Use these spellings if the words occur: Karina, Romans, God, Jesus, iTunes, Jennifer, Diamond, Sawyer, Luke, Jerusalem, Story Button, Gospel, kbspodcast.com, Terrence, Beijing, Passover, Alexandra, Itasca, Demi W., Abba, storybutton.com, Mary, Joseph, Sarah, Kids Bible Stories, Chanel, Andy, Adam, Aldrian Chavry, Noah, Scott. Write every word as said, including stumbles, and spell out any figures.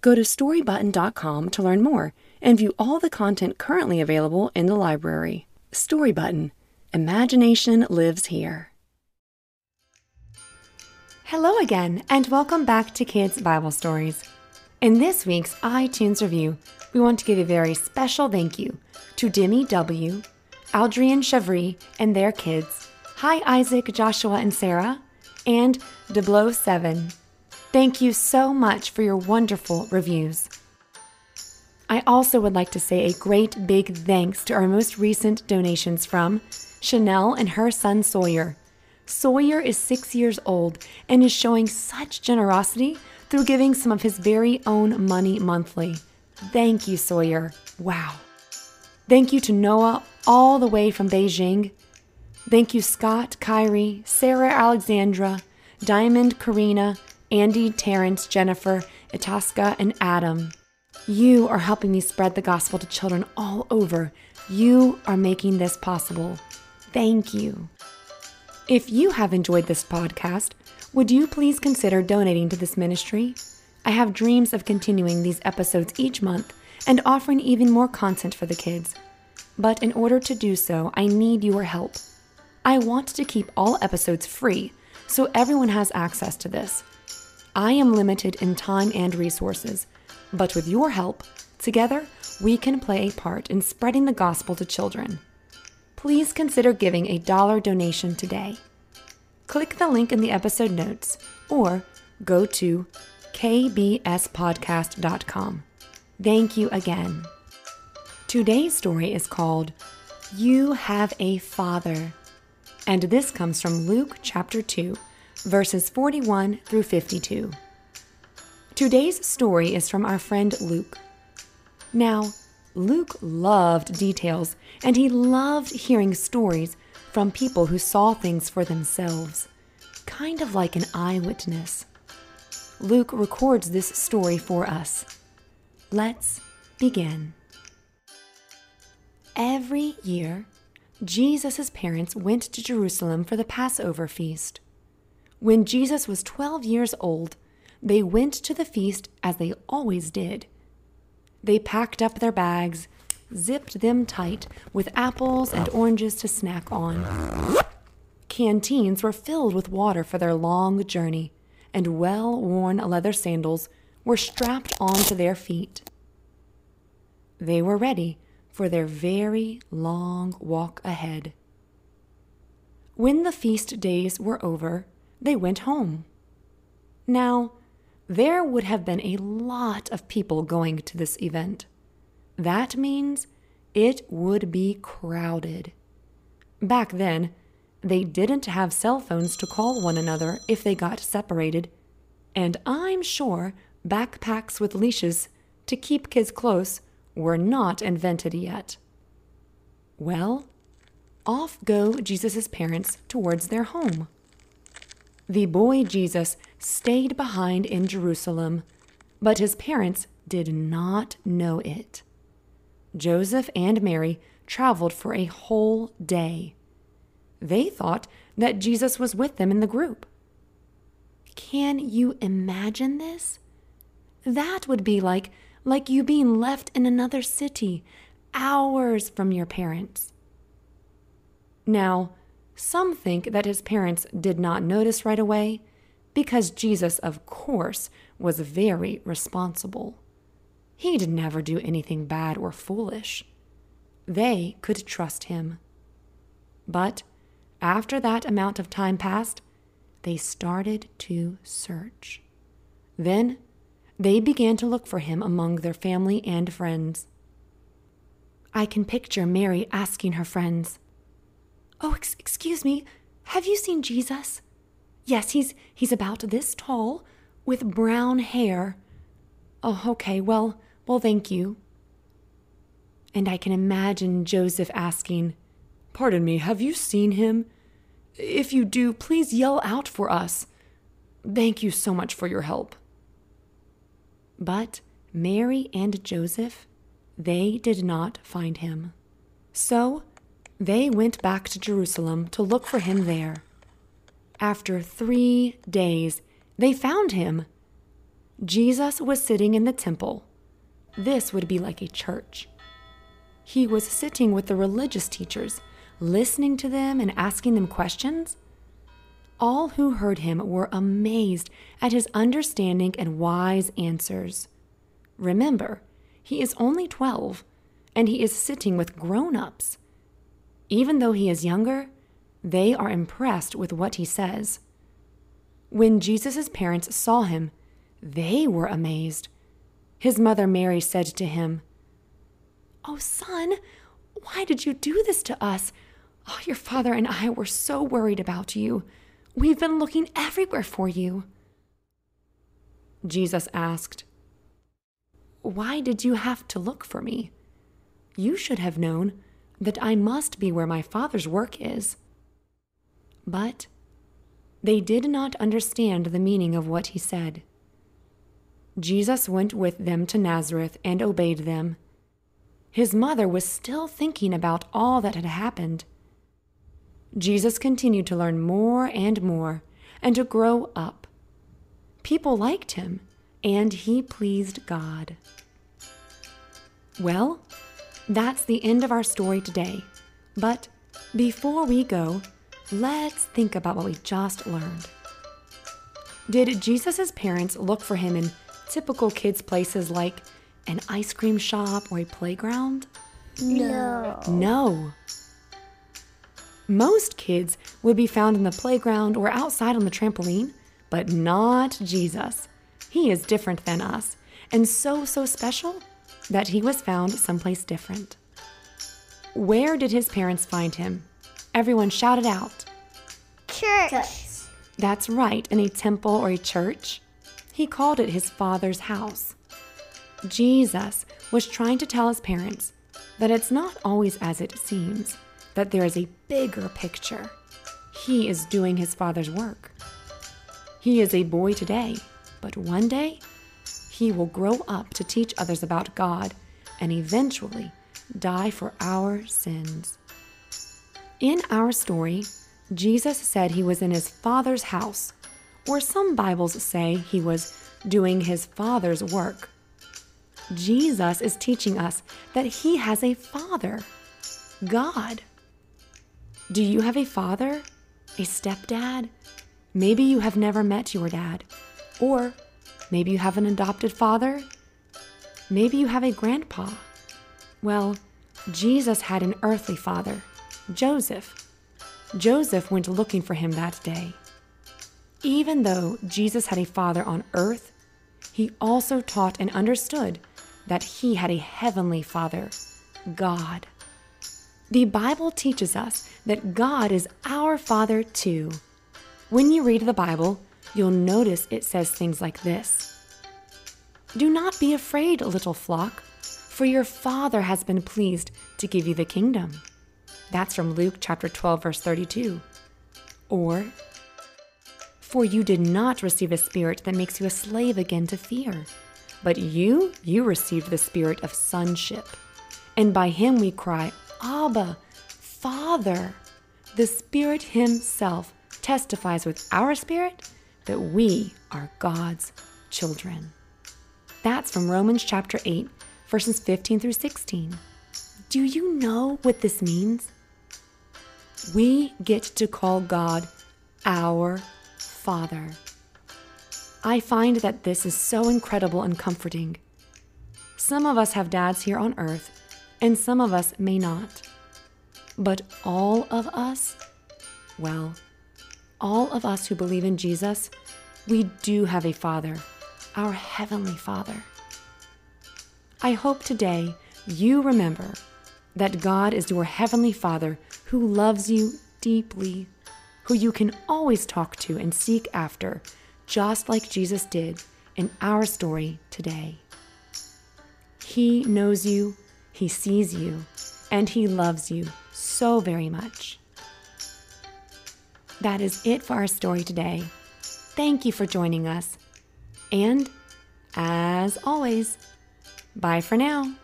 Go to story button dot com to learn more and view all the content currently available in the library. Story Button. Imagination lives here. Hello again, and welcome back to Kids Bible Stories. In this week's iTunes review, we want to give a very special thank you to Demi W., Aldrian Chavry, and their kids, Hi Isaac, Joshua, and Sarah, and DeBlo seven. Thank you so much for your wonderful reviews. I also would like to say a great big thanks to our most recent donations from Chanel and her son Sawyer. Sawyer is six years old and is showing such generosity through giving some of his very own money monthly. Thank you, Sawyer. Wow. Thank you to Noah all the way from Beijing. Thank you, Scott, Kyrie, Sarah, Alexandra, Diamond, Karina, Andy, Terrence, Jennifer, Itasca, and Adam. You are helping me spread the gospel to children all over. You are making this possible. Thank you. If you have enjoyed this podcast, would you please consider donating to this ministry? I have dreams of continuing these episodes each month and offering even more content for the kids. But in order to do so, I need your help. I want to keep all episodes free so everyone has access to this. I am limited in time and resources. But with your help, together, we can play a part in spreading the gospel to children. Please consider giving a dollar donation today. Click the link in the episode notes or go to k b s podcast dot com. Thank you again. Today's story is called You Have a Father, and this comes from Luke chapter two, verses forty-one through fifty-two. Today's story is from our friend Luke. Now, Luke loved details, and he loved hearing stories from people who saw things for themselves, kind of like an eyewitness. Luke records this story for us. Let's begin. Every year, Jesus' parents went to Jerusalem for the Passover feast. When Jesus was twelve years old, they went to the feast as they always did. They packed up their bags, zipped them tight with apples and oranges to snack on. Canteens were filled with water for their long journey, and well-worn leather sandals were strapped onto their feet. They were ready for their very long walk ahead. When the feast days were over, they went home. Now, there would have been a lot of people going to this event. That means it would be crowded. Back then, they didn't have cell phones to call one another if they got separated, and I'm sure backpacks with leashes to keep kids close were not invented yet. Well, off go Jesus' parents towards their home. The boy Jesus stayed behind in Jerusalem, but his parents did not know it. Joseph and Mary traveled for a whole day. They thought that Jesus was with them in the group. Can you imagine this? That would be like, like you being left in another city, hours from your parents. Now, some think that his parents did not notice right away because Jesus, of course, was very responsible. He did never do anything bad or foolish. They could trust him. But after that amount of time passed, they started to search. Then they began to look for him among their family and friends. I can picture Mary asking her friends, "Oh, ex- excuse me, have you seen Jesus? Yes, he's he's about this tall, with brown hair. Oh, okay, well, well, thank you. And I can imagine Joseph asking, Pardon me, have you seen him? If you do, please yell out for us. Thank you so much for your help. But Mary and Joseph, they did not find him. So they went back to Jerusalem to look for him there. After three days, they found him. Jesus was sitting in the temple. This would be like a church. He was sitting with the religious teachers, listening to them and asking them questions. All who heard him were amazed at his understanding and wise answers. Remember, he is only twelve, and he is sitting with grown-ups. Even though he is younger, they are impressed with what he says. When Jesus' parents saw him, they were amazed. His mother Mary said to him, Oh, son, why did you do this to us? Oh, your father and I were so worried about you. We've been looking everywhere for you. Jesus asked, Why did you have to look for me? You should have known that I must be where my father's work is. But they did not understand the meaning of what he said. Jesus went with them to Nazareth and obeyed them. His mother was still thinking about all that had happened. Jesus continued to learn more and more and to grow up. People liked him, and he pleased God. Well, that's the end of our story today. But before we go, let's think about what we just learned. Did Jesus' parents look for him in typical kids' places like an ice cream shop or a playground? No. No. Most kids would be found in the playground or outside on the trampoline, but not Jesus. He is different than us, and so, so special that he was found someplace different. Where did his parents find him? Everyone shouted out. Church. That's right, in a temple or a church. He called it his father's house. Jesus was trying to tell his parents that it's not always as it seems, that there is a bigger picture. He is doing his father's work. He is a boy today, but one day he will grow up to teach others about God and eventually die for our sins. In our story, Jesus said he was in his father's house, or some Bibles say he was doing his father's work. Jesus is teaching us that he has a father, God. Do you have a father, a stepdad? Maybe you have never met your dad, or maybe you have an adopted father. Maybe you have a grandpa. Well, Jesus had an earthly father, Joseph. Joseph went looking for him that day. Even though Jesus had a father on earth, he also taught and understood that he had a heavenly father, God. The Bible teaches us that God is our father too. When you read the Bible, you'll notice it says things like this. Do not be afraid, little flock, for your father has been pleased to give you the kingdom. That's from Luke chapter twelve, verse thirty-two. Or, for you did not receive a spirit that makes you a slave again to fear, but you, you received the spirit of sonship. And by him we cry, Abba, Father. The Spirit himself testifies with our spirit that we are God's children. That's from Romans chapter eight, verses fifteen through sixteen. Do you know what this means? We get to call God our Father. I find that this is so incredible and comforting. Some of us have dads here on earth, and some of us may not. But all of us, well, all of us who believe in Jesus, we do have a Father, our Heavenly Father. I hope today you remember that God is your Heavenly Father who loves you deeply, who you can always talk to and seek after, just like Jesus did in our story today. He knows you, he sees you, and he loves you so very much. That is it for our story today. Thank you for joining us. And, as always, bye for now.